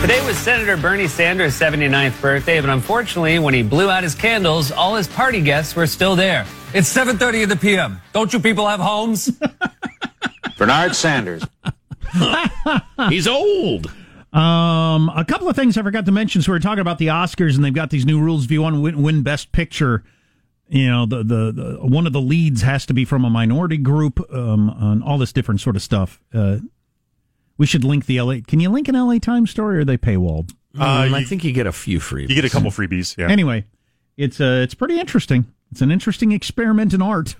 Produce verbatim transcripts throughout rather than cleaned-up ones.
Today was Senator Bernie Sanders' seventy-ninth birthday, but unfortunately, when he blew out his candles, all his party guests were still there. It's seven thirty in the p m. Don't you people have homes? Bernard Sanders. He's old. Um, a couple of things I forgot to mention. So we were talking about the Oscars, and they've got these new rules. If you want to win, win Best Picture, you know, the, the the one of the leads has to be from a minority group, um, and all this different sort of stuff. Uh, we should link the L A. Can you link an L A Times story, or are they paywalled? Uh, um, you, I think you get a few freebies. You get a couple freebies. Yeah. Anyway, it's uh, it's pretty interesting. It's an interesting experiment in art.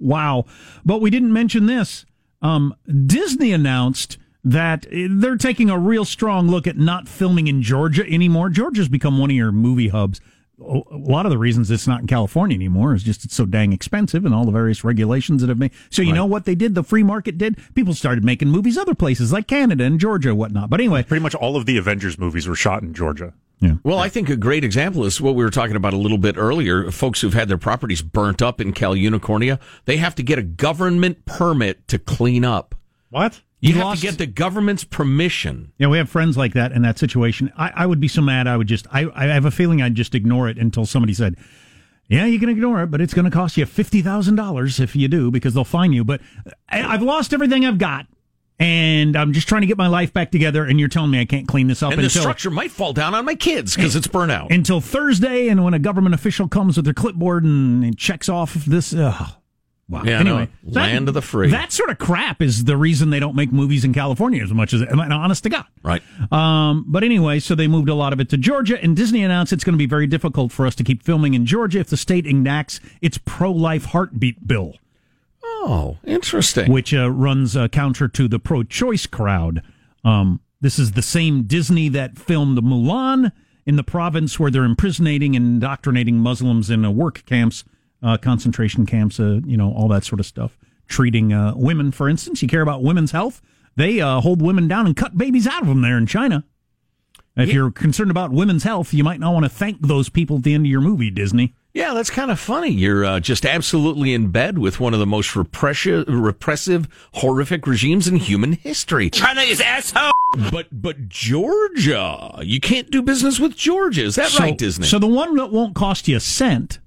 Wow. But we didn't mention this. Um, Disney announced that they're taking a real strong look at not filming in Georgia anymore. Georgia's become one of your movie hubs. A lot of the reasons it's not in California anymore is just it's so dang expensive and all the various regulations that have made. So you right. know what they did? The free market did? People started making movies other places like Canada and Georgia and whatnot. But anyway. Pretty much all of the Avengers movies were shot in Georgia. Yeah. Well, I think a great example is what we were talking about a little bit earlier. Folks who've had their properties burnt up in Cal Unicornia, they have to get a government permit to clean up. What? You, you have lost... to get the government's permission. Yeah, we have friends like that in that situation. I, I would be so mad I would just, I, I have a feeling I'd just ignore it until somebody said, yeah, you can ignore it, but it's going to cost you fifty thousand dollars if you do because they'll fine you. But I, I've lost everything I've got. And I'm just trying to get my life back together, and you're telling me I can't clean this up. And the until, structure might fall down on my kids because it's burnout. Until Thursday, and when a government official comes with their clipboard and, and checks off this. Uh, wow. Yeah, anyway, no. so land that, of the free. That sort of crap is the reason they don't make movies in California as much as, honest to God. Right. Um, but anyway, so they moved a lot of it to Georgia, and Disney announced it's going to be very difficult for us to keep filming in Georgia if the state enacts its pro-life heartbeat bill. Oh, interesting. Which uh, runs uh, counter to the pro-choice crowd. Um, this is the same Disney that filmed Mulan in the province where they're imprisoning and indoctrinating Muslims in uh, work camps, uh, concentration camps, uh, you know, all that sort of stuff. Treating uh, women, for instance. You care about women's health? They uh, hold women down and cut babies out of them there in China. If yeah. you're concerned about women's health, you might not want to thank those people at the end of your movie, Disney. Yeah, that's kind of funny. You're uh, just absolutely in bed with one of the most repressive, repressive, horrific regimes in human history. China is asshole. But but Georgia, you can't do business with Georgia. Is that so, right, Disney? So the one that won't cost you a cent,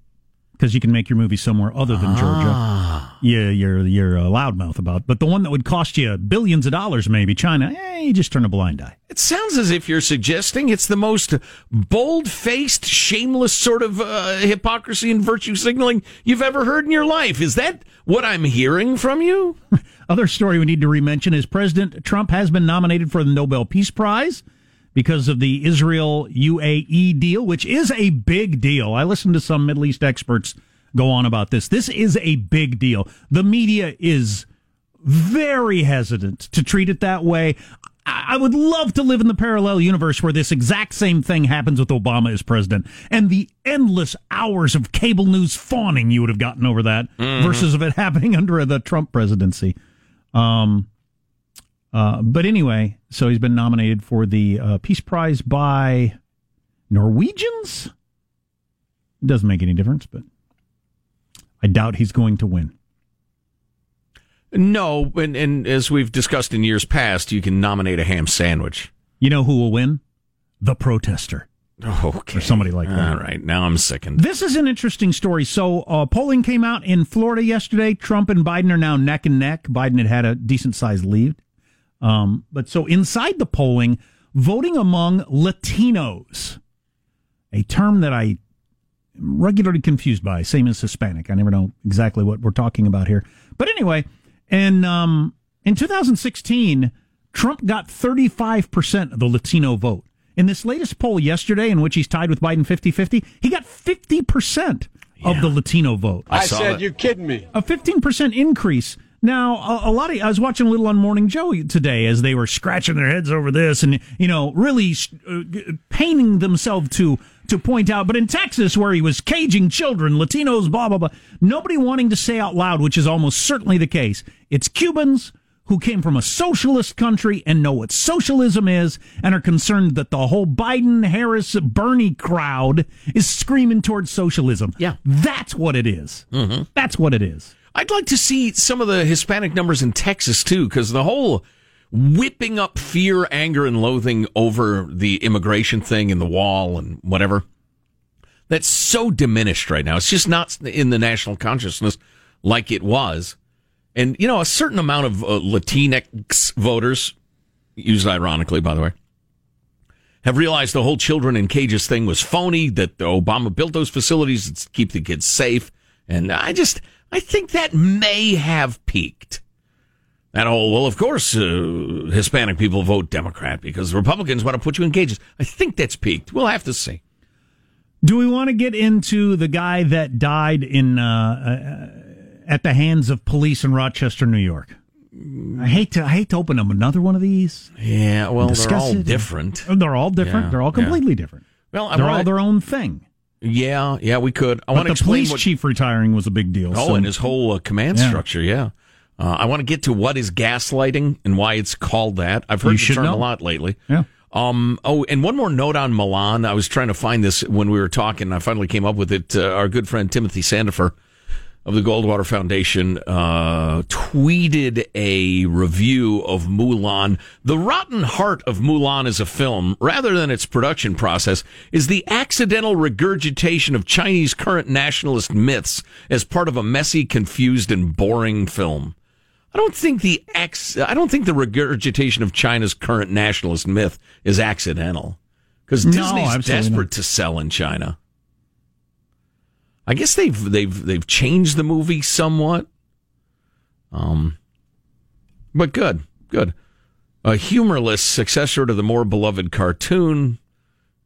because you can make your movie somewhere other than ah. Georgia. Yeah, you're you're a loudmouth about. But the one that would cost you billions of dollars, maybe China. Eh, you just turn a blind eye. It sounds as if you're suggesting it's the most bold-faced, shameless sort of uh, hypocrisy and virtue signaling you've ever heard in your life. Is that what I'm hearing from you? Other story we need to re-mention is President Trump has been nominated for the Nobel Peace Prize because of the Israel U A E deal, which is a big deal. I listened to some Middle East experts go on about this. This is a big deal. The media is very hesitant to treat it that way. I would love to live in the parallel universe where this exact same thing happens with Obama as president and the endless hours of cable news fawning you would have gotten over that mm-hmm. versus of it happening under the Trump presidency. Um, uh, but anyway, so he's been nominated for the uh, Peace Prize by Norwegians. It doesn't make any difference, but I doubt he's going to win. No, and, and as we've discussed in years past, you can nominate a ham sandwich. You know who will win? The protester. Okay. Or somebody like that. All right, now I'm sickened. This is an interesting story. So uh, polling came out in Florida yesterday. Trump and Biden are now neck and neck. Biden had had a decent-sized lead. Um, but so inside the polling, voting among Latinos, a term that I am regularly confused by, same as Hispanic. I never know exactly what we're talking about here. But anyway... And um, in two thousand sixteen, Trump got thirty-five percent of the Latino vote. In this latest poll yesterday, in which he's tied with Biden fifty-fifty, he got fifty percent of yeah. the Latino vote. I, I said, that. You're kidding me. A fifteen percent increase. Now, a, a lot of, I was watching a little on Morning Joe today as they were scratching their heads over this and, you know, really uh, painting themselves to, to point out. But in Texas, where he was caging children, Latinos, blah, blah, blah, nobody wanting to say out loud, which is almost certainly the case. It's Cubans who came from a socialist country and know what socialism is and are concerned that the whole Biden, Harris, Bernie crowd is screaming towards socialism. Yeah. That's what it is. Mm-hmm. That's what it is. I'd like to see some of the Hispanic numbers in Texas, too, because the whole whipping up fear, anger, and loathing over the immigration thing and the wall and whatever. That's so diminished right now. It's just not in the national consciousness like it was. And, you know, a certain amount of uh, Latinx voters, used ironically, by the way, have realized the whole children in cages thing was phony, that Obama built those facilities to keep the kids safe. And I just, I think that may have peaked. That whole, well, of course, uh, Hispanic people vote Democrat because Republicans want to put you in cages. I think that's peaked. We'll have to see. Do we want to get into the guy that died in uh, uh, at the hands of police in Rochester, New York? I hate to I hate to open up another one of these. Yeah, well, they're all it. different. They're all different. Yeah, they're all completely yeah. different. Well, I they're wanna, all their own thing. Yeah, yeah, we could. I want to explain. The police what, chief retiring was a big deal. Oh, so. And his whole uh, command yeah. structure. Yeah, uh, I want to get to what is gaslighting and why it's called that. I've heard you the term know. a lot lately. Yeah. Um. Oh, and one more note on Mulan. I was trying to find this when we were talking. I finally came up with it. Uh, our good friend Timothy Sandifer of the Goldwater Foundation uh, tweeted a review of Mulan. The rotten heart of Mulan as a film, rather than its production process, is the accidental regurgitation of Chinese current nationalist myths as part of a messy, confused, and boring film. I don't think the ex, I don't think the regurgitation of China's current nationalist myth is accidental, because Disney's no, desperate not. to sell in China. I guess they've they've they've changed the movie somewhat, um, but good, good. A humorless successor to the more beloved cartoon.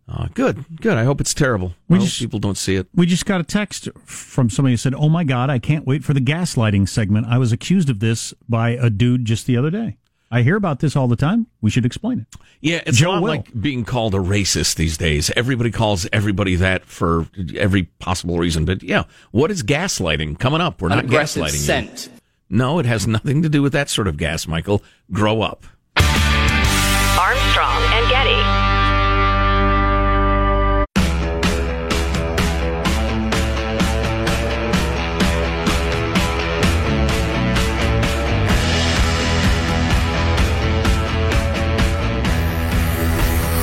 Uh, good, good. I hope it's terrible. We I just, hope people don't see it. We just got a text from somebody who said, oh, my God, I can't wait for the gaslighting segment. I was accused of this by a dude just the other day. I hear about this all the time. We should explain it. Yeah, it's Joe not will. like being called a racist these days. Everybody calls everybody that for every possible reason. But, yeah, what is gaslighting? Coming up, we're not gaslighting scent. you. No, it has nothing to do with that sort of gas, Michael. Grow up. Armstrong and Getty.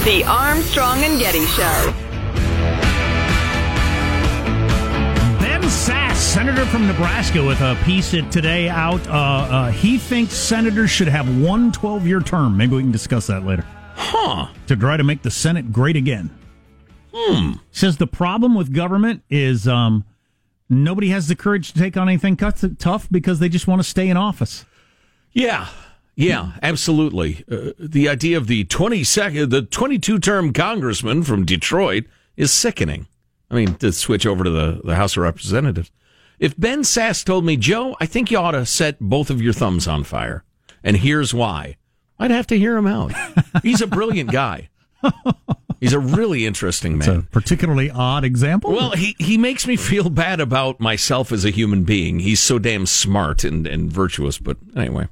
The Armstrong and Getty Show. Ben Sasse, senator from Nebraska, with a piece of today out. Uh, uh, he thinks senators should have one twelve-year term. Maybe we can discuss that later. Huh. To try to make the Senate great again. Hmm. Says the problem with government is um, nobody has the courage to take on anything tough because they just want to stay in office. Yeah. Yeah, absolutely. Uh, the idea of the twenty-second, the twenty-two-term congressman from Detroit is sickening. I mean, to switch over to the, the House of Representatives. If Ben Sasse told me, Joe, I think you ought to set both of your thumbs on fire, and here's why, I'd have to hear him out. He's a brilliant guy. He's a really interesting man. It's a particularly odd example. Well, he, he makes me feel bad about myself as a human being. He's so damn smart and, and virtuous, but anyway.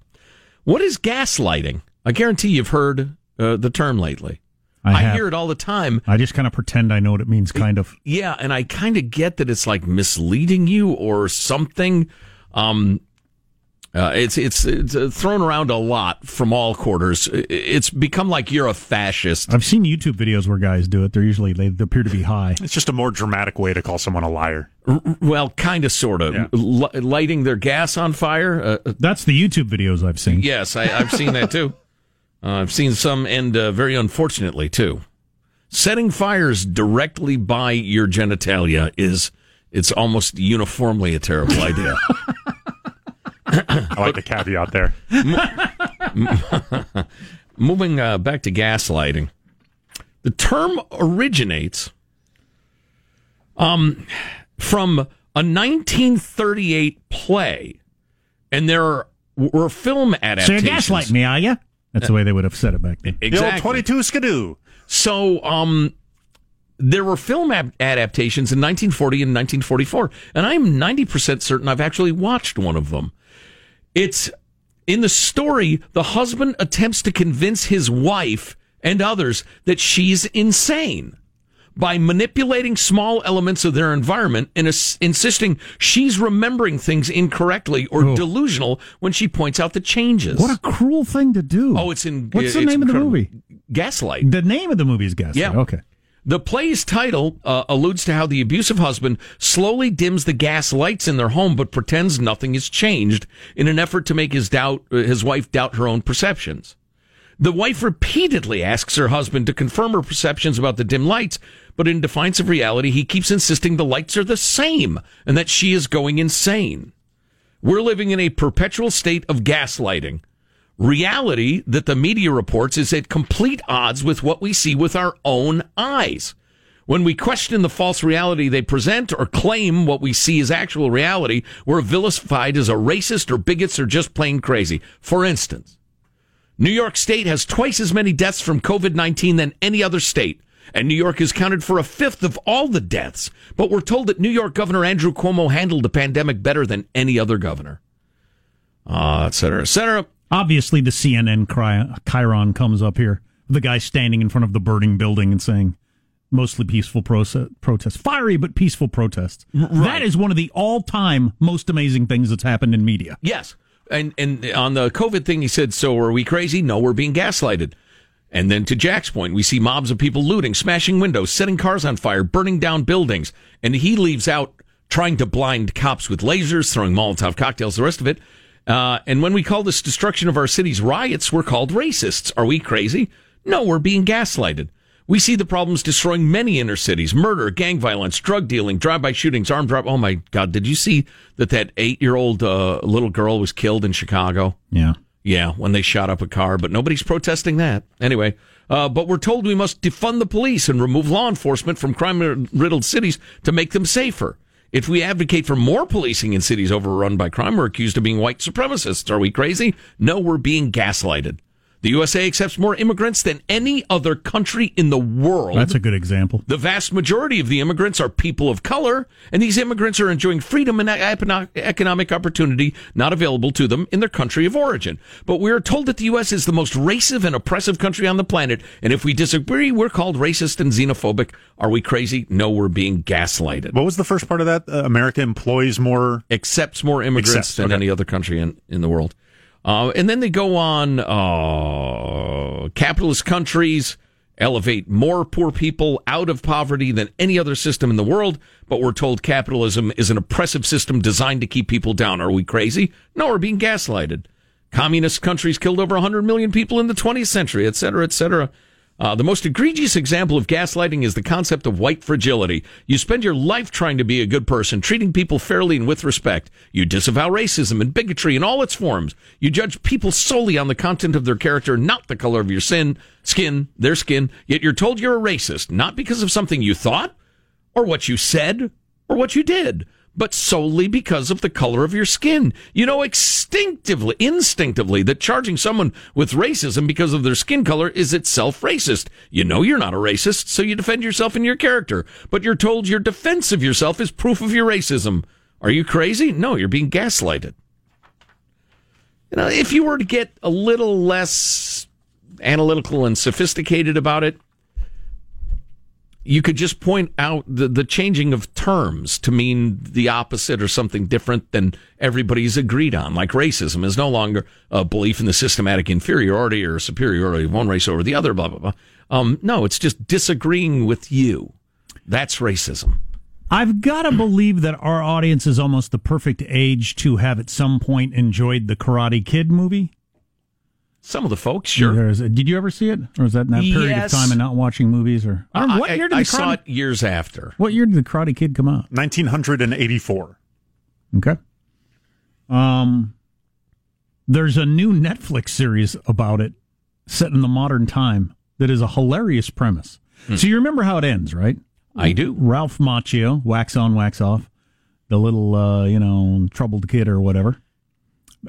What is gaslighting? I guarantee you've heard uh, the term lately. I, I hear it all the time. I just kind of pretend I know what it means, kind it, of. Yeah, and I kind of get that it's like misleading you or something. Um, uh, it's, it's it's thrown around a lot from all quarters. It's become like you're a fascist. I've seen YouTube videos where guys do it. They're usually, they appear to be high. It's just a more dramatic way to call someone a liar. Well, kind of, sort of. Yeah. L- lighting their gas on fire. Uh, That's the YouTube videos I've seen. Yes, I, I've seen that, too. Uh, I've seen some, and uh, very unfortunately, too. Setting fires directly by your genitalia is, it's almost uniformly a terrible idea. I like the caveat there. Mo- moving uh, back to gaslighting. The term originates... Um... from a nineteen thirty-eight play, and there were film adaptations. So you're gaslighting me, are you? That's the way they would have said it back then. Exactly. The old twenty-two skidoo. So um, there were film ab- adaptations in nineteen forty and nineteen forty-four, and I'm ninety percent certain I've actually watched one of them. It's in the story, the husband attempts to convince his wife and others that she's insane. by manipulating small elements of their environment and ins- insisting she's remembering things incorrectly or oh. delusional when she points out the changes. What a cruel thing to do. Oh, it's in... What's the name of the movie? Gaslight. The name of the movie is Gaslight. Yeah. Okay. The play's title uh, alludes to how the abusive husband slowly dims the gas lights in their home but pretends nothing has changed in an effort to make his doubt his wife doubt her own perceptions. The wife repeatedly asks her husband to confirm her perceptions about the dim lights, but in defiance of reality, he keeps insisting the lights are the same and that she is going insane. We're living in a perpetual state of gaslighting. Reality that the media reports is at complete odds with what we see with our own eyes. When we question the false reality they present or claim what we see as actual reality, we're vilified as a racist or bigots or just plain crazy. For instance, New York State has twice as many deaths from covid nineteen than any other state. And New York is counted for a fifth of all the deaths. But we're told that New York Governor Andrew Cuomo handled the pandemic better than any other governor. Uh, et cetera, et cetera. Obviously, the C N N chyron comes up here. The guy standing in front of the burning building and saying, mostly peaceful protests. Fiery, but peaceful protests. Right. That is one of the all-time most amazing things that's happened in media. Yes. And and on the COVID thing, he said, so are we crazy? No, we're being gaslighted. And then to Jack's point, we see mobs of people looting, smashing windows, setting cars on fire, burning down buildings. And he leaves out trying to blind cops with lasers, throwing Molotov cocktails, the rest of it. Uh, and when we call this destruction of our cities riots, we're called racists. Are we crazy? No, we're being gaslighted. We see the problems destroying many inner cities, murder, gang violence, drug dealing, drive-by shootings, armed robbery. Oh, my God. Did you see that that eight-year-old uh, little girl was killed in Chicago? Yeah. Yeah, when they shot up a car, but nobody's protesting that. Anyway, uh, but we're told we must defund the police and remove law enforcement from crime-riddled cities to make them safer. If we advocate for more policing in cities overrun by crime, we're accused of being white supremacists. Are we crazy? No, we're being gaslighted. The U S A accepts more immigrants than any other country in the world. That's a good example. The vast majority of the immigrants are people of color, and these immigrants are enjoying freedom and economic opportunity not available to them in their country of origin. But we are told that the U S is the most racist and oppressive country on the planet, and if we disagree, we're called racist and xenophobic. Are we crazy? No, we're being gaslighted. What was the first part of that? Uh, America employs more... Accepts more immigrants accepts. than okay. any other country in, in the world. Uh, and then they go on, uh, capitalist countries elevate more poor people out of poverty than any other system in the world, but we're told capitalism is an oppressive system designed to keep people down. Are we crazy? No, we're being gaslighted. Communist countries killed over one hundred million people in the twentieth century, et cetera, et cetera. Uh, the most egregious example of gaslighting is the concept of white fragility. You spend your life trying to be a good person, treating people fairly and with respect. You disavow racism and bigotry in all its forms. You judge people solely on the content of their character, not the color of your sin, skin, their skin. Yet you're told you're a racist, not because of something you thought, or what you said, or what you did, but solely because of the color of your skin. You know instinctively, instinctively that charging someone with racism because of their skin color is itself racist. You know you're not a racist, so you defend yourself and your character. But you're told your defense of yourself is proof of your racism. Are you crazy? No, you're being gaslighted. You know, if you were to get a little less analytical and sophisticated about it, you could just point out the, the changing of terms to mean the opposite or something different than everybody's agreed on. Like racism is no longer a belief in the systematic inferiority or superiority of one race over the other, blah, blah, blah. Um, no, it's just disagreeing with you. That's racism. I've got to believe that our audience is almost the perfect age to have at some point enjoyed the Karate Kid movie. Some of the folks, sure. Did you ever see it? Or was that in that period yes. of time and not watching movies? Or I, don't know, what I, year did I, the Karate, I saw it years after. What year did the Karate Kid come out? nineteen eighty-four. Okay. Um, there's a new Netflix series about it set in the modern time that is a hilarious premise. Hmm. So you remember how it ends, right? I do. Ralph Macchio, wax on, wax off, the little, uh, you know, troubled kid or whatever,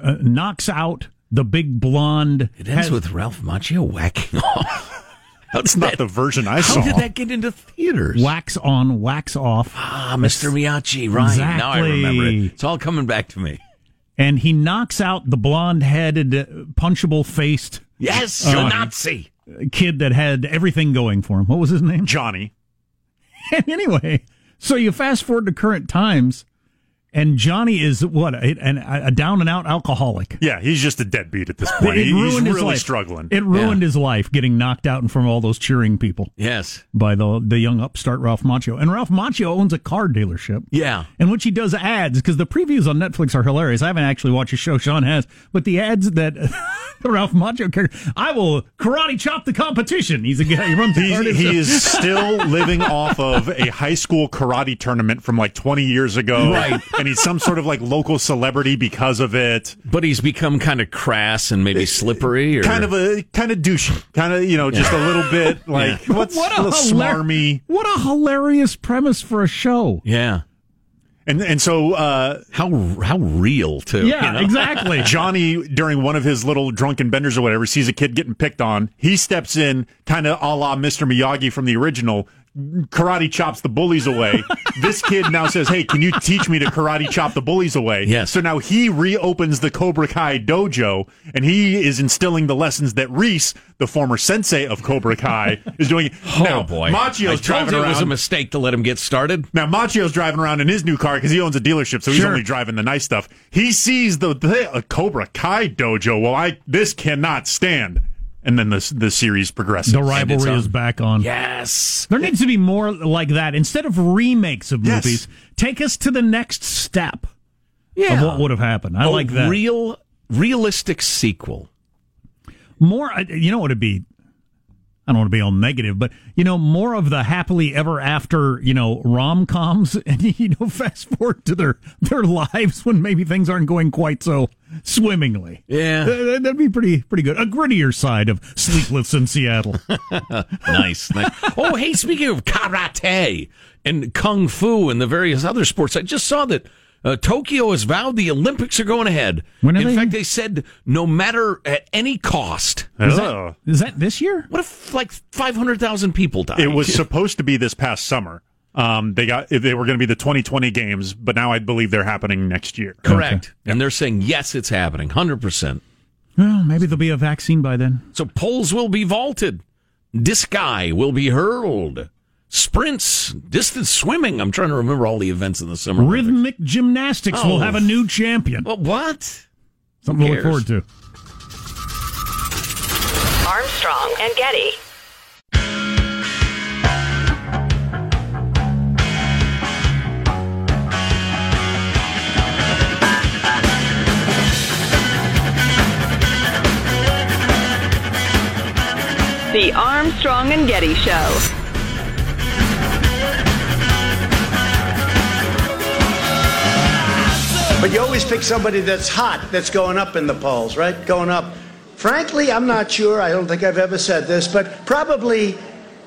uh, knocks out... The big blonde. It ends has, with Ralph Macchio whacking off. That's not that, the version I how saw. How did that get into theaters? Wax on, wax off. Ah, Mister It's, Miyachi, right. Exactly. Now I remember it. It's all coming back to me. And he knocks out the blonde-headed, punchable-faced... Yes, uh, Nazi. Kid that had everything going for him. What was his name? Johnny. Anyway, so you fast forward to current times, and Johnny is what a, a, a down and out alcoholic. Yeah, he's just a deadbeat at this point. He, he's really life. struggling. It ruined yeah. his life getting knocked out in front of all those cheering people. Yes, by the the young upstart Ralph Macchio. And Ralph Macchio owns a car dealership. Yeah, in which he does ads because the previews on Netflix are hilarious. I haven't actually watched his show. Sean has, but the ads that the Ralph Macchio character, I will karate chop the competition. He's a guy. He runs. He, he is still living off of a high school karate tournament from like twenty years ago. Right. And he's some sort of like local celebrity because of it. But he's become kind of crass and maybe slippery, or kind of a kind of douchey, kind of you know just yeah. a little bit like yeah. what's what a, a hilar- smarmy. What a hilarious premise for a show. Yeah. And and so uh, how how real too. Yeah, you know? Exactly. Johnny, during one of his little drunken benders or whatever, sees a kid getting picked on. He steps in, kind of a la Mister Miyagi from the original. Karate chops the bullies away. This kid now says, "Hey, can you teach me to karate chop the bullies away?" Yes. So now he reopens the Cobra Kai dojo, and he is instilling the lessons that Reese, the former sensei of Cobra Kai, is doing. Oh now, boy, Machio's driving around. It was a mistake to let him get started. Now Machio's driving around in his new car because he owns a dealership, so he's sure. only driving the nice stuff. He sees the, the uh, Cobra Kai dojo. Well, I this cannot stand. And then the the series progresses. The rivalry is back on. Yes. There needs to be more like that. Instead of remakes of yes. movies, take us to the next step yeah. of what would have happened. I oh, like that. Real, realistic sequel. More, you know what it'd be? I don't want to be all negative, but, you know, more of the happily ever after, you know, rom-coms. And, you know, fast forward to their, their lives when maybe things aren't going quite so swimmingly. Yeah. That'd be pretty pretty good. A grittier side of Sleepless in Seattle. Nice, nice. Oh, hey, speaking of karate and kung fu and the various other sports, I just saw that uh, Tokyo has vowed the Olympics are going ahead. When are in they? fact, they said no matter at any cost. Is that, is that this year? What if like five hundred thousand people died? It was supposed to be this past summer. Um, they got they were going to be the twenty twenty games, but now I believe they're happening next year. Correct. Okay. And they're saying, yes, it's happening, one hundred percent. Well, maybe there'll be a vaccine by then. So poles will be vaulted. Discus will be hurled. Sprints, distance swimming. I'm trying to remember all the events in the summer. Rhythmic Olympics. Gymnastics oh. will have a new champion. Well, what? Something to look forward to. Armstrong and Getty. The Armstrong and Getty Show. But you always pick somebody that's hot, that's going up in the polls, right? Going up. Frankly, I'm not sure. I don't think I've ever said this, but probably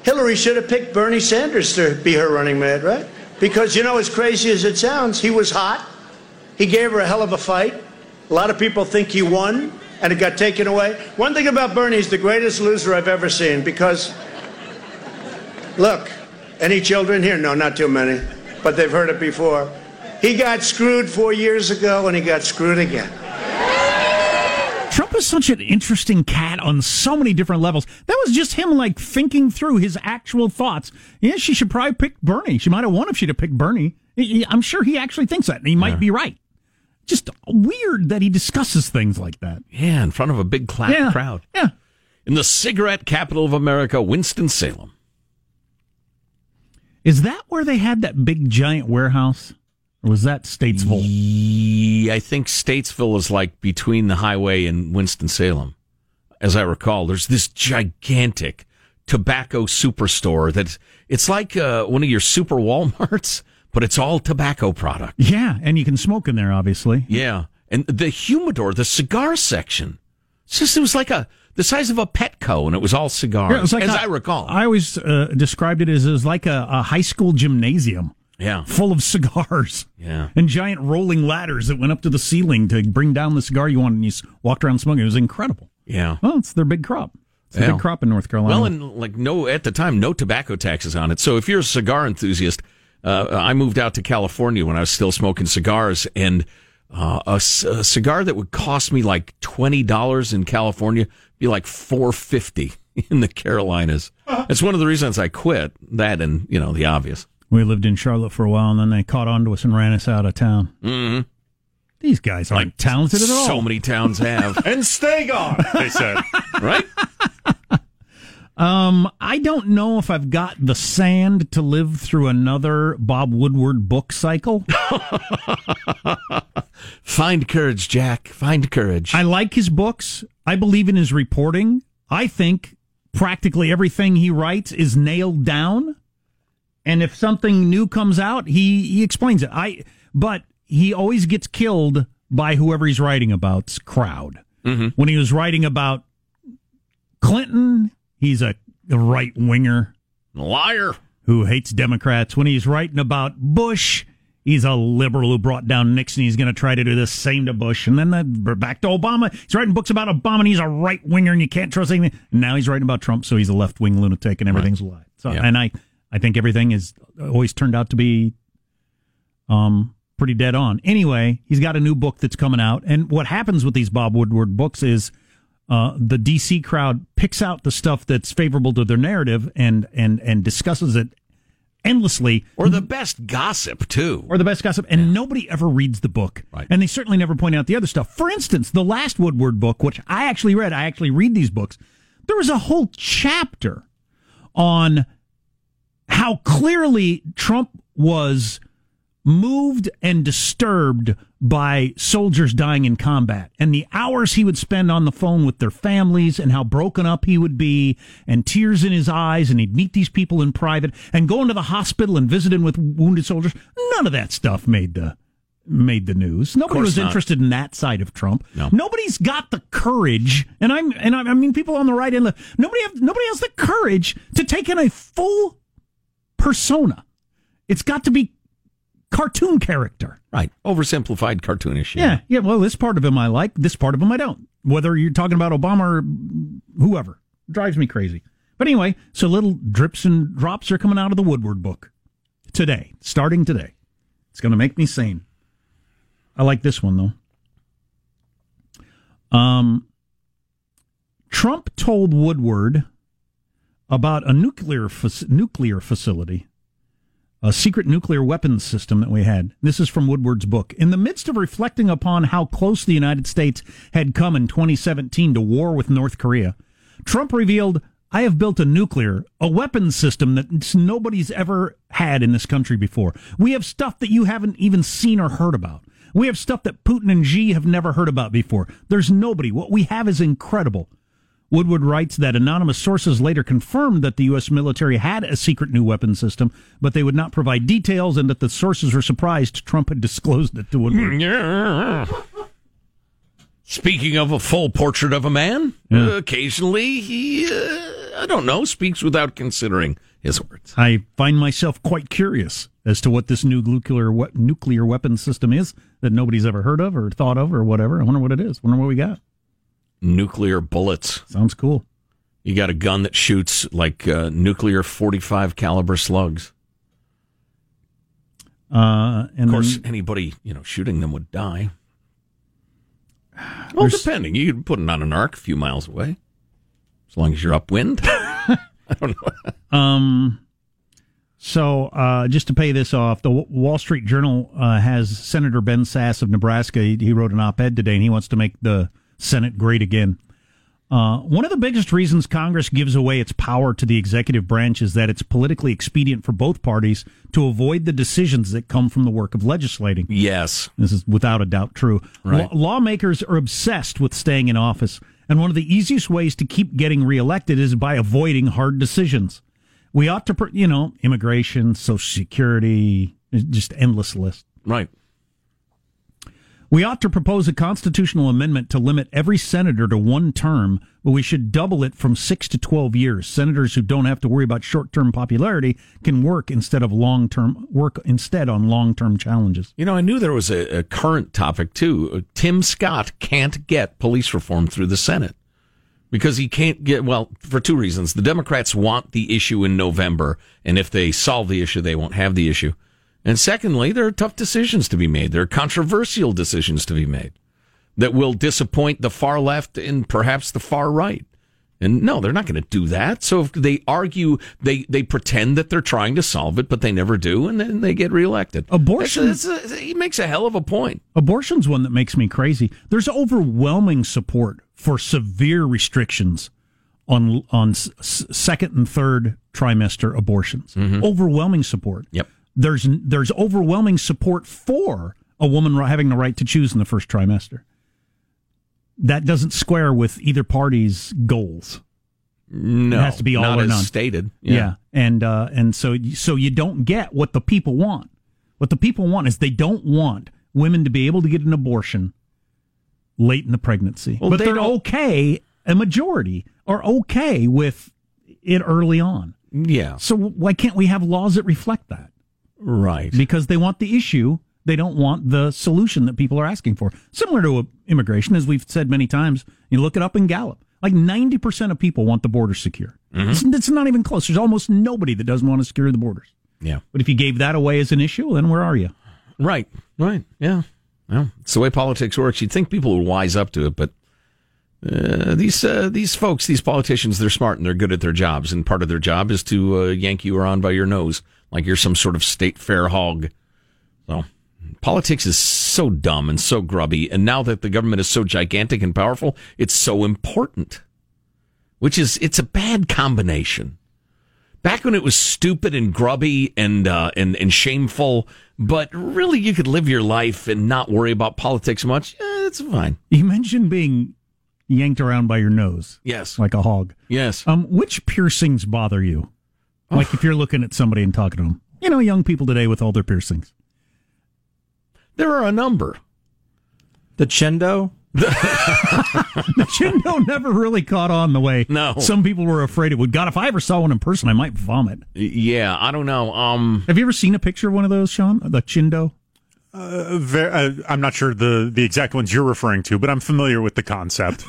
Hillary should have picked Bernie Sanders to be her running mate, right? Because, you know, as crazy as it sounds, he was hot. He gave her a hell of a fight. A lot of people think he won. And it got taken away. One thing about Bernie, he's the greatest loser I've ever seen because, look, any children here? No, not too many, but they've heard it before. He got screwed four years ago, and he got screwed again. Trump is such an interesting cat on so many different levels. That was just him, like, thinking through his actual thoughts. Yeah, she should probably pick Bernie. She might have won if she'd have picked Bernie. I'm sure he actually thinks that, and he might yeah. be right. Just weird that he discusses things like that. Yeah, in front of a big cla- yeah, crowd. Yeah. In the cigarette capital of America, Winston-Salem. Is that where they had that big giant warehouse? Or was that Statesville? Yeah, I think Statesville is like between the highway and Winston-Salem. As I recall, there's this gigantic tobacco superstore that it's like uh, one of your super Walmarts. But it's all tobacco product. Yeah, and you can smoke in there, obviously. Yeah, and the humidor, the cigar section, it's just it was like a the size of a Petco, and it was all cigars, yeah, it was like as a, I recall. I always uh, described it as it was like a, a high school gymnasium. Yeah, full of cigars. Yeah, and giant rolling ladders that went up to the ceiling to bring down the cigar you wanted, and you walked around smoking. It was incredible. Yeah, well, it's their big crop. It's yeah. a big crop in North Carolina. Well, and like no at the time, no tobacco taxes on it. So if you're a cigar enthusiast. Uh, I moved out to California when I was still smoking cigars, and uh, a, c- a cigar that would cost me like twenty dollars in California be like four dollars and fifty cents in the Carolinas. That's one of the reasons I quit, that and, you know, the obvious. We lived in Charlotte for a while, and then they caught on to us and ran us out of town. Mm-hmm. These guys aren't like talented at all. So many towns have. And stay gone, they said. Right? Um, I don't know if I've got the sand to live through another Bob Woodward book cycle. Find courage, Jack. Find courage. I like his books. I believe in his reporting. I think practically everything he writes is nailed down. And if something new comes out, he, he explains it. I But he always gets killed by whoever he's writing about's crowd. Mm-hmm. When he was writing about Clinton, he's a right-winger. Liar. Who hates Democrats. When he's writing about Bush, he's a liberal who brought down Nixon. He's going to try to do the same to Bush. And then the, back to Obama. He's writing books about Obama, and he's a right-winger, and you can't trust anything. And now he's writing about Trump, so he's a left-wing lunatic, and everything's right. a lie. So, yeah. And I... I think everything has always turned out to be um, pretty dead on. Anyway, he's got a new book that's coming out. And what happens with these Bob Woodward books is uh, the D C crowd picks out the stuff that's favorable to their narrative and and, and discusses it endlessly. Or the best gossip, too. Or the best gossip. And yeah. nobody ever reads the book. Right. And they certainly never point out the other stuff. For instance, the last Woodward book, which I actually read, I actually read these books, there was a whole chapter on how clearly Trump was moved and disturbed by soldiers dying in combat and the hours he would spend on the phone with their families and how broken up he would be and tears in his eyes, and he'd meet these people in private and go into the hospital and visiting with wounded soldiers. None of that stuff made the made the news. Nobody was not. interested in that side of Trump. No. Nobody's got the courage, and I'm and I, I mean people on the right and left, nobody have, nobody has the courage to take in a full persona. It's got to be cartoon character. Right. Oversimplified, cartoonish. Yeah. Yeah. Well, this part of him I like. This part of him I don't. Whether you're talking about Obama or whoever. Drives me crazy. But anyway, so little drips and drops are coming out of the Woodward book today. Starting today. It's going to make me sane. I like this one, though. Um, Trump told Woodward about a nuclear fa- nuclear facility, a secret nuclear weapons system that we had. This is from Woodward's book. In the midst of reflecting upon how close the United States had come in twenty seventeen to war with North Korea, Trump revealed, I have built a nuclear, a weapons system that nobody's ever had in this country before. We have stuff that you haven't even seen or heard about. We have stuff that Putin and Xi have never heard about before. There's nobody. What we have is incredible. Woodward writes that anonymous sources later confirmed that the U S military had a secret new weapon system, but they would not provide details, and that the sources were surprised Trump had disclosed it to Woodward. Yeah. Speaking of a full portrait of a man, yeah. uh, occasionally he, uh, I don't know, speaks without considering his words. I find myself quite curious as to what this new nuclear we- nuclear weapon system is that nobody's ever heard of or thought of or whatever. I wonder what it is. Wonder what we got. Nuclear bullets. Sounds cool. You got a gun that shoots like uh, nuclear forty-five caliber slugs. Uh, and of course, then, anybody you know shooting them would die. Well, depending, you could put it on an arc a few miles away, as long as you're upwind. I don't know. um. So, uh, just to pay this off, the Wall Street Journal uh, has Senator Ben Sasse of Nebraska. He, he wrote an op-ed today, and he wants to make the Senate great again. Uh, one of the biggest reasons Congress gives away its power to the executive branch is that it's politically expedient for both parties to avoid the decisions that come from the work of legislating. Yes. This is without a doubt true. Right. Law- lawmakers are obsessed with staying in office, and one of the easiest ways to keep getting reelected is by avoiding hard decisions. We ought to, you know, immigration, Social Security, just endless list. Right. We ought to propose a constitutional amendment to limit every senator to one term, but we should double it from six to twelve years. Senators who don't have to worry about short-term popularity can work instead of long-term work instead on long-term challenges. You know, I knew there was a, a current topic too. Tim Scott can't get police reform through the Senate because he can't get. Well, for two reasons: the Democrats want the issue in November, and if they solve the issue, they won't have the issue. And secondly, there are tough decisions to be made. There are controversial decisions to be made that will disappoint the far left and perhaps the far right. And no, they're not going to do that. So if they argue, they, they pretend that they're trying to solve it, but they never do, and then they get reelected. Abortion. It's a, it's a, he makes a hell of a point. Abortion's one that makes me crazy. There's overwhelming support for severe restrictions on on s- second and third trimester abortions. Mm-hmm. Overwhelming support. Yep. There's there's overwhelming support for a woman having the right to choose in the first trimester. That doesn't square with either party's goals. No, it has to be all not or as none stated. Yeah, yeah. and uh, and so so you don't get what the people want. What the people want is they don't want women to be able to get an abortion late in the pregnancy, well, but they they're don't... okay. A majority are okay with it early on. Yeah. So why can't we have laws that reflect that? Right. Because they want the issue. They don't want the solution that people are asking for. Similar to immigration, as we've said many times, you look it up in Gallup. Like ninety percent of people want the border secure. Mm-hmm. It's, it's not even close. There's almost nobody that doesn't want to secure the borders. Yeah. But if you gave that away as an issue, then where are you? Right. Right. Yeah. Well, it's the way politics works. You'd think people would wise up to it, but uh, these uh, these folks, these politicians, they're smart and they're good at their jobs. And part of their job is to uh, yank you around by your nose like you're some sort of state fair hog. So... Politics is so dumb and so grubby, and now that the government is so gigantic and powerful, it's so important, which is, it's a bad combination. Back when it was stupid and grubby and uh, and, and shameful, but really you could live your life and not worry about politics much, eh, it's fine. You mentioned being yanked around by your nose. Yes. Like a hog. Yes. Um, which piercings bother you? Oh. Like if you're looking at somebody and talking to them. You know, young people today with all their piercings. There are a number. The Chendo? The, the Chendo never really caught on the way. No. Some people were afraid it would. God, if I ever saw one in person, I might vomit. Yeah, I don't know. Um, Have you ever seen a picture of one of those, Sean? The Chendo? Uh, ver- uh, I'm not sure the, the exact ones you're referring to, but I'm familiar with the concept.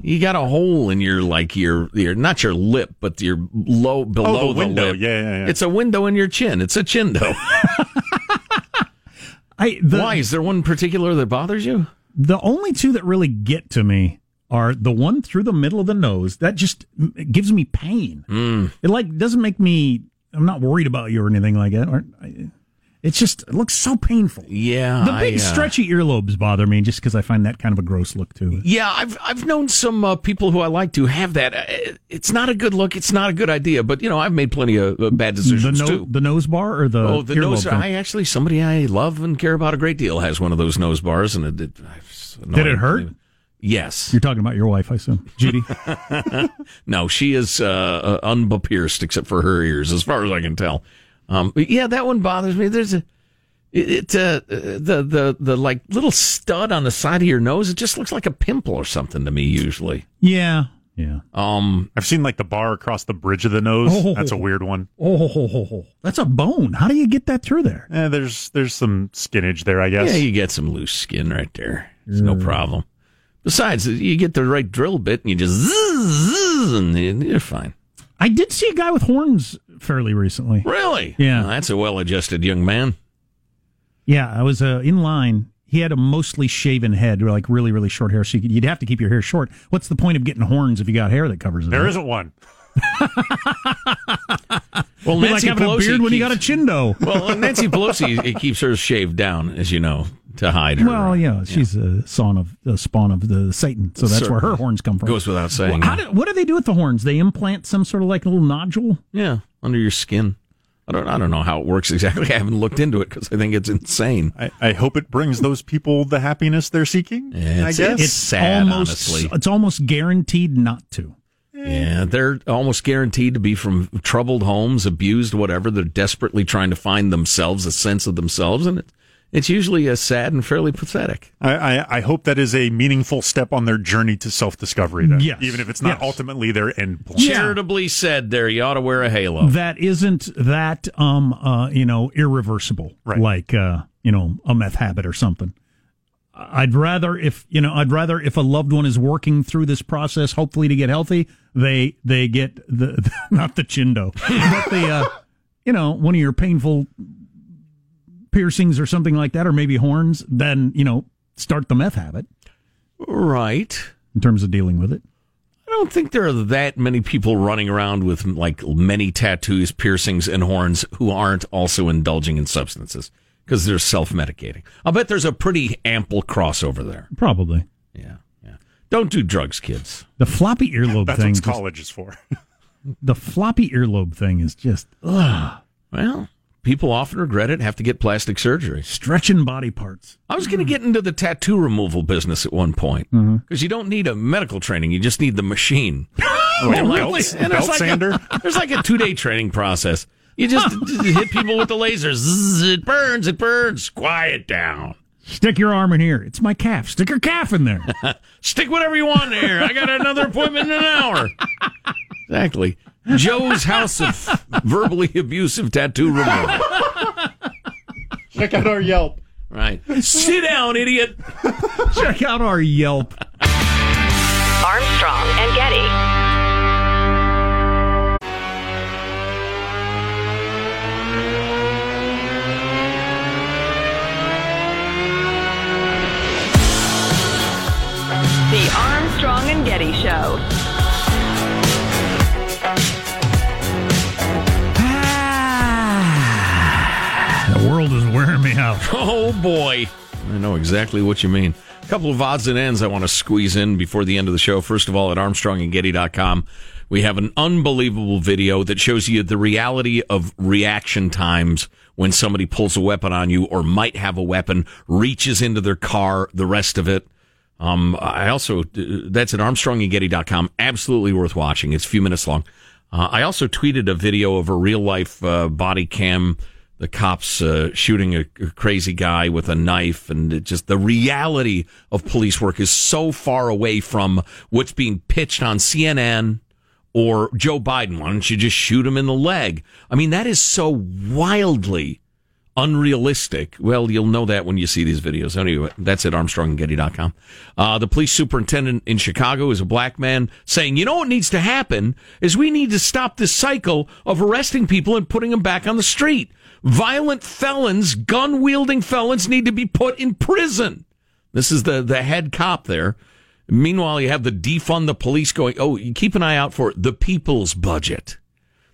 You got a hole in your, like, your, your not your lip, but your low, below oh, the, the window. Lip. Yeah, yeah, yeah. It's a window in your chin. It's a Chendo. I, the, Why? Is there one in particular that bothers you? The only two that really get to me are the one through the middle of the nose. That just it gives me pain. Mm. It like doesn't make me, I'm not worried about you or anything like that. Or, it's just, it looks so painful. Yeah. The big I, uh, stretchy earlobes bother me just because I find that kind of a gross look to it. Yeah, I've I've known some uh, people who I like to have that. It's not a good look. It's not a good idea. But, you know, I've made plenty of uh, bad decisions, the no, too. The nose bar or the Oh, the nose bar. I actually, somebody I love and care about a great deal has one of those nose bars. and it, it no Did it hurt? Even. Yes. You're talking about your wife, I assume. Judy? No, she is uh, unbepierced except for her ears, as far as I can tell. Um, yeah, that one bothers me. There's a, it, it uh, the, the, the like little stud on the side of your nose. It just looks like a pimple or something to me usually. Yeah. Yeah. Um, I've seen like the bar across the bridge of the nose. Oh, that's a weird one. Oh, that's a bone. How do you get that through there? Eh, there's, there's some skinage there, I guess. Yeah, you get some loose skin right there. It's no problem. Besides, you get the right drill bit and you just zzz, zzz, and you're fine. I did see a guy with horns fairly recently. Really? Yeah. Well, that's a well-adjusted young man. Yeah, I was uh, in line. He had a mostly shaven head, like really, really short hair, so you could, you'd have to keep your hair short. What's the point of getting horns if you got hair that covers it? There isn't one. Well, Nancy like having Pelosi a beard keeps, when you got a Chindo. Well, Nancy Pelosi it keeps hers shaved down, as you know, to hide her. Well, yeah, yeah. She's a son of a spawn of the Satan, so that's Certainly. Where her horns come from. Goes without saying. Well, how do, what do they do with the horns? They implant some sort of like little nodule. Yeah, under your skin. I don't. I don't know how it works exactly. I haven't looked into it because I think it's insane. I, I hope it brings those people the happiness they're seeking. Yeah, I guess it's sad. Almost, honestly, it's almost guaranteed not to. Yeah, they're almost guaranteed to be from troubled homes, abused, whatever. They're desperately trying to find themselves, a sense of themselves, and it, it's usually a sad and fairly pathetic. I, I, I hope that is a meaningful step on their journey to self-discovery, though, yes. Even if it's not yes. ultimately their end point. Yeah. Charitably said there, you ought to wear a halo. That isn't that, um, uh, you know, irreversible, right. Like, uh, you know, a meth habit or something. I'd rather if you know I'd rather if a loved one is working through this process, hopefully to get healthy, they they get the, the not the Chindo, but the uh, you know one of your painful piercings or something like that, or maybe horns. Then you know start the meth habit, right? In terms of dealing with it, I don't think there are that many people running around with like many tattoos, piercings, and horns who aren't also indulging in substances because they're self-medicating. I'll bet there's a pretty ample crossover there. Probably. Yeah. Yeah. Don't do drugs, kids. The floppy earlobe That's thing. That's what college is for. The floppy earlobe thing is just, ugh. Well, people often regret it, have to get plastic surgery. Stretching body parts. I was going to get into the tattoo removal business at one point. Because mm-hmm. you don't need a medical training. You just need the machine. Oh, and like, belt, and belt like sander? A, there's like a two-day training process. You just, just hit people with the lasers. Zzz, it burns, it burns. Quiet down. Stick your arm in here. It's my calf. Stick your calf in there. Stick whatever you want in here. I got another appointment in an hour. Exactly. Joe's House of Verbally Abusive Tattoo Removal. Check out our Yelp. Right. Sit down, idiot. Check out our Yelp. Armstrong and Getty. The Armstrong and Getty Show. The world is wearing me out. Oh, boy. I know exactly what you mean. A couple of odds and ends I want to squeeze in before the end of the show. First of all, at armstrong and getty dot com, we have an unbelievable video that shows you the reality of reaction times when somebody pulls a weapon on you or might have a weapon, reaches into their car, the rest of it. Um, I also, that's at armstrong and getty dot com. Absolutely worth watching. It's a few minutes long. Uh, I also tweeted a video of a real-life uh, body cam. The cops uh, shooting a, a crazy guy with a knife, and it just the reality of police work is so far away from what's being pitched on C N N or Joe Biden. Why don't you just shoot him in the leg? I mean, that is so wildly unrealistic. Well, you'll know that when you see these videos. Anyway, that's at armstrong and getty dot com. Uh, the police superintendent in Chicago is a black man saying, you know what needs to happen is we need to stop this cycle of arresting people and putting them back on the street. Violent felons, gun-wielding felons need to be put in prison. This is the, the head cop there. Meanwhile, you have the defund the police going, oh, you keep an eye out for the people's budget.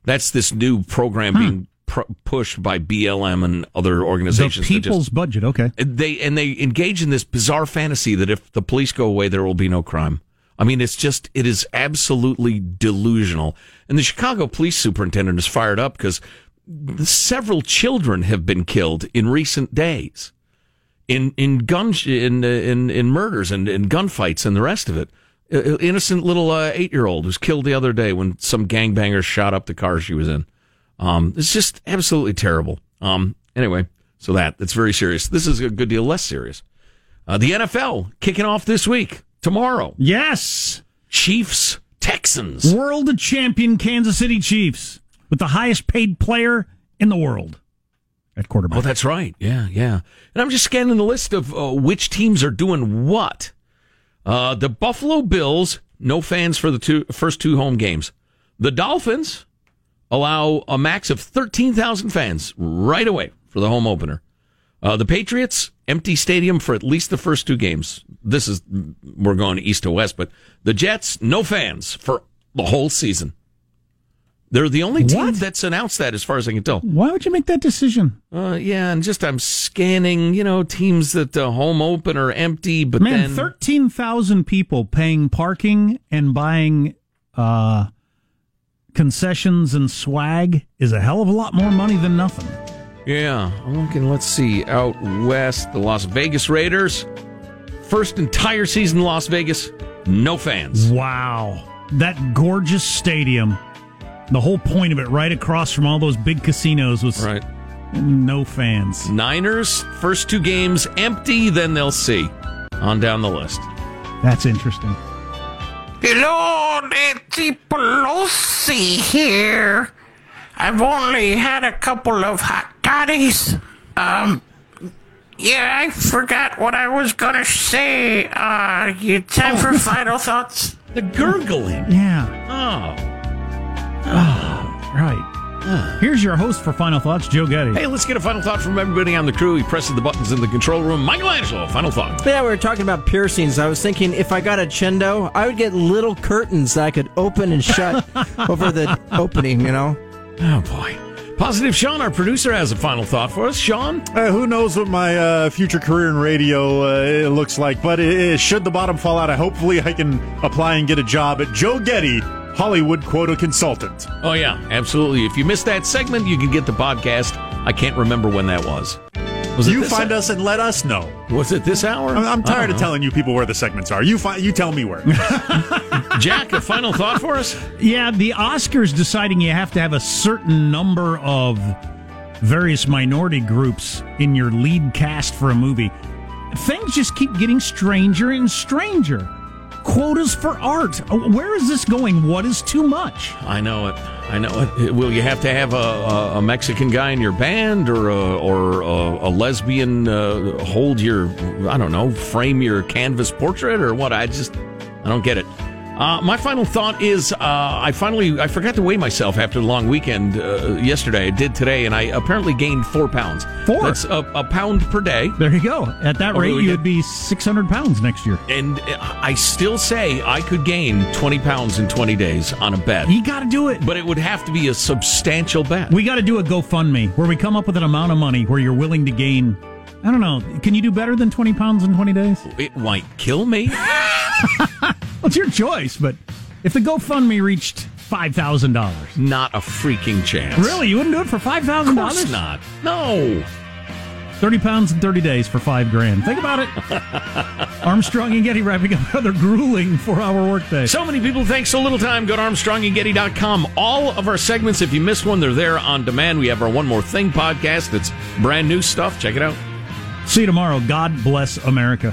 That's this new program huh. being pr- pushed by B L M and other organizations. The people's just, budget, okay. They And they engage in this bizarre fantasy that if the police go away, there will be no crime. I mean, it's just, it is absolutely delusional. And the Chicago police superintendent is fired up because several children have been killed in recent days in in gun in in, in murders and in gunfights and the rest of it. An innocent little uh, eight-year-old was killed the other day when some gangbanger shot up the car she was in. Um, it's just absolutely terrible. Um, anyway, so that that's very serious. This is a good deal less serious. Uh, the N F L kicking off this week, tomorrow. Yes, Chiefs, Texans, world champion Kansas City Chiefs. With the highest paid player in the world at quarterback. Oh, that's right. Yeah, yeah. And I'm just scanning the list of uh, which teams are doing what. Uh, the Buffalo Bills, no fans for the two, first two home games. The Dolphins allow a max of thirteen thousand fans right away for the home opener. Uh, the Patriots, empty stadium for at least the first two games. This is, we're going east to west, but the Jets, no fans for the whole season. They're the only team what? that's announced that, as far as I can tell. Why would you make that decision? Uh, yeah, and just I'm scanning, you know, teams that the uh, home open are empty, but Man, then... Man, thirteen thousand people paying parking and buying uh, concessions and swag is a hell of a lot more money than nothing. Yeah, I'm looking, let's see, out west, the Las Vegas Raiders. First entire season in Las Vegas, no fans. Wow, that gorgeous stadium. The whole point of it, right across from all those big casinos, was right. No fans. Niners, first two games empty, then they'll see. On down the list. That's interesting. Hello, Nancy Pelosi here. I've only had a couple of hot toddies. Um, yeah, I forgot what I was going to say. Uh, you time for final thoughts? The gurgling. Yeah. Oh. Oh, right. Oh. Here's your host for Final Thoughts, Joe Getty. Hey, let's get a final thought from everybody on the crew. He presses the buttons in the control room. Michelangelo, final thought. Yeah, we were talking about piercings. I was thinking if I got a chendo, I would get little curtains that I could open and shut over the opening, you know? Oh, boy. Positive Sean, our producer, has a final thought for us. Sean? Uh, who knows what my uh, future career in radio uh, looks like, but it, it, should the bottom fall out, I hopefully I can apply and get a job at Joe Getty, Hollywood Quota Consultant. Oh, yeah, absolutely. If you missed that segment, you can get the podcast. I can't remember when that was. Was it you find hour? Us and let us know. Was it this hour? I'm, I'm tired of telling you people where the segments are. You fi- you tell me where. Jack, a final thought for us? Yeah, the Oscars deciding you have to have a certain number of various minority groups in your lead cast for a movie. Things just keep getting stranger and stranger. Quotas for art. Where is this going? What is too much? I know it. I know it. Will you have to have a, a, a Mexican guy in your band, or a, or a, a lesbian uh, hold your, I don't know, frame your canvas portrait, or what? I just, I don't get it. Uh, my final thought is, uh, I finally, I forgot to weigh myself after the long weekend uh, yesterday. I did today, and I apparently gained four pounds. Four? That's a, a pound per day. There you go. At that rate, you would be six hundred pounds next year. And I still say I could gain twenty pounds in twenty days on a bet. You got to do it. But it would have to be a substantial bet. We got to do a GoFundMe where we come up with an amount of money where you're willing to gain, I don't know, can you do better than twenty pounds in twenty days? It might kill me. Well, it's your choice, but if the GoFundMe reached five thousand dollars. Not a freaking chance. Really? You wouldn't do it for five thousand dollars? Of course not. No. thirty pounds in thirty days for five grand. Think about it. Armstrong and Getty wrapping up another grueling four-hour workday. So many people, thanks so little time. Go to armstrong and getty dot com. All of our segments, if you miss one, they're there on demand. We have our One More Thing podcast. It's brand new stuff. Check it out. See you tomorrow. God bless America.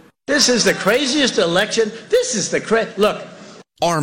This is the craziest election. This is the cra- look. Armed.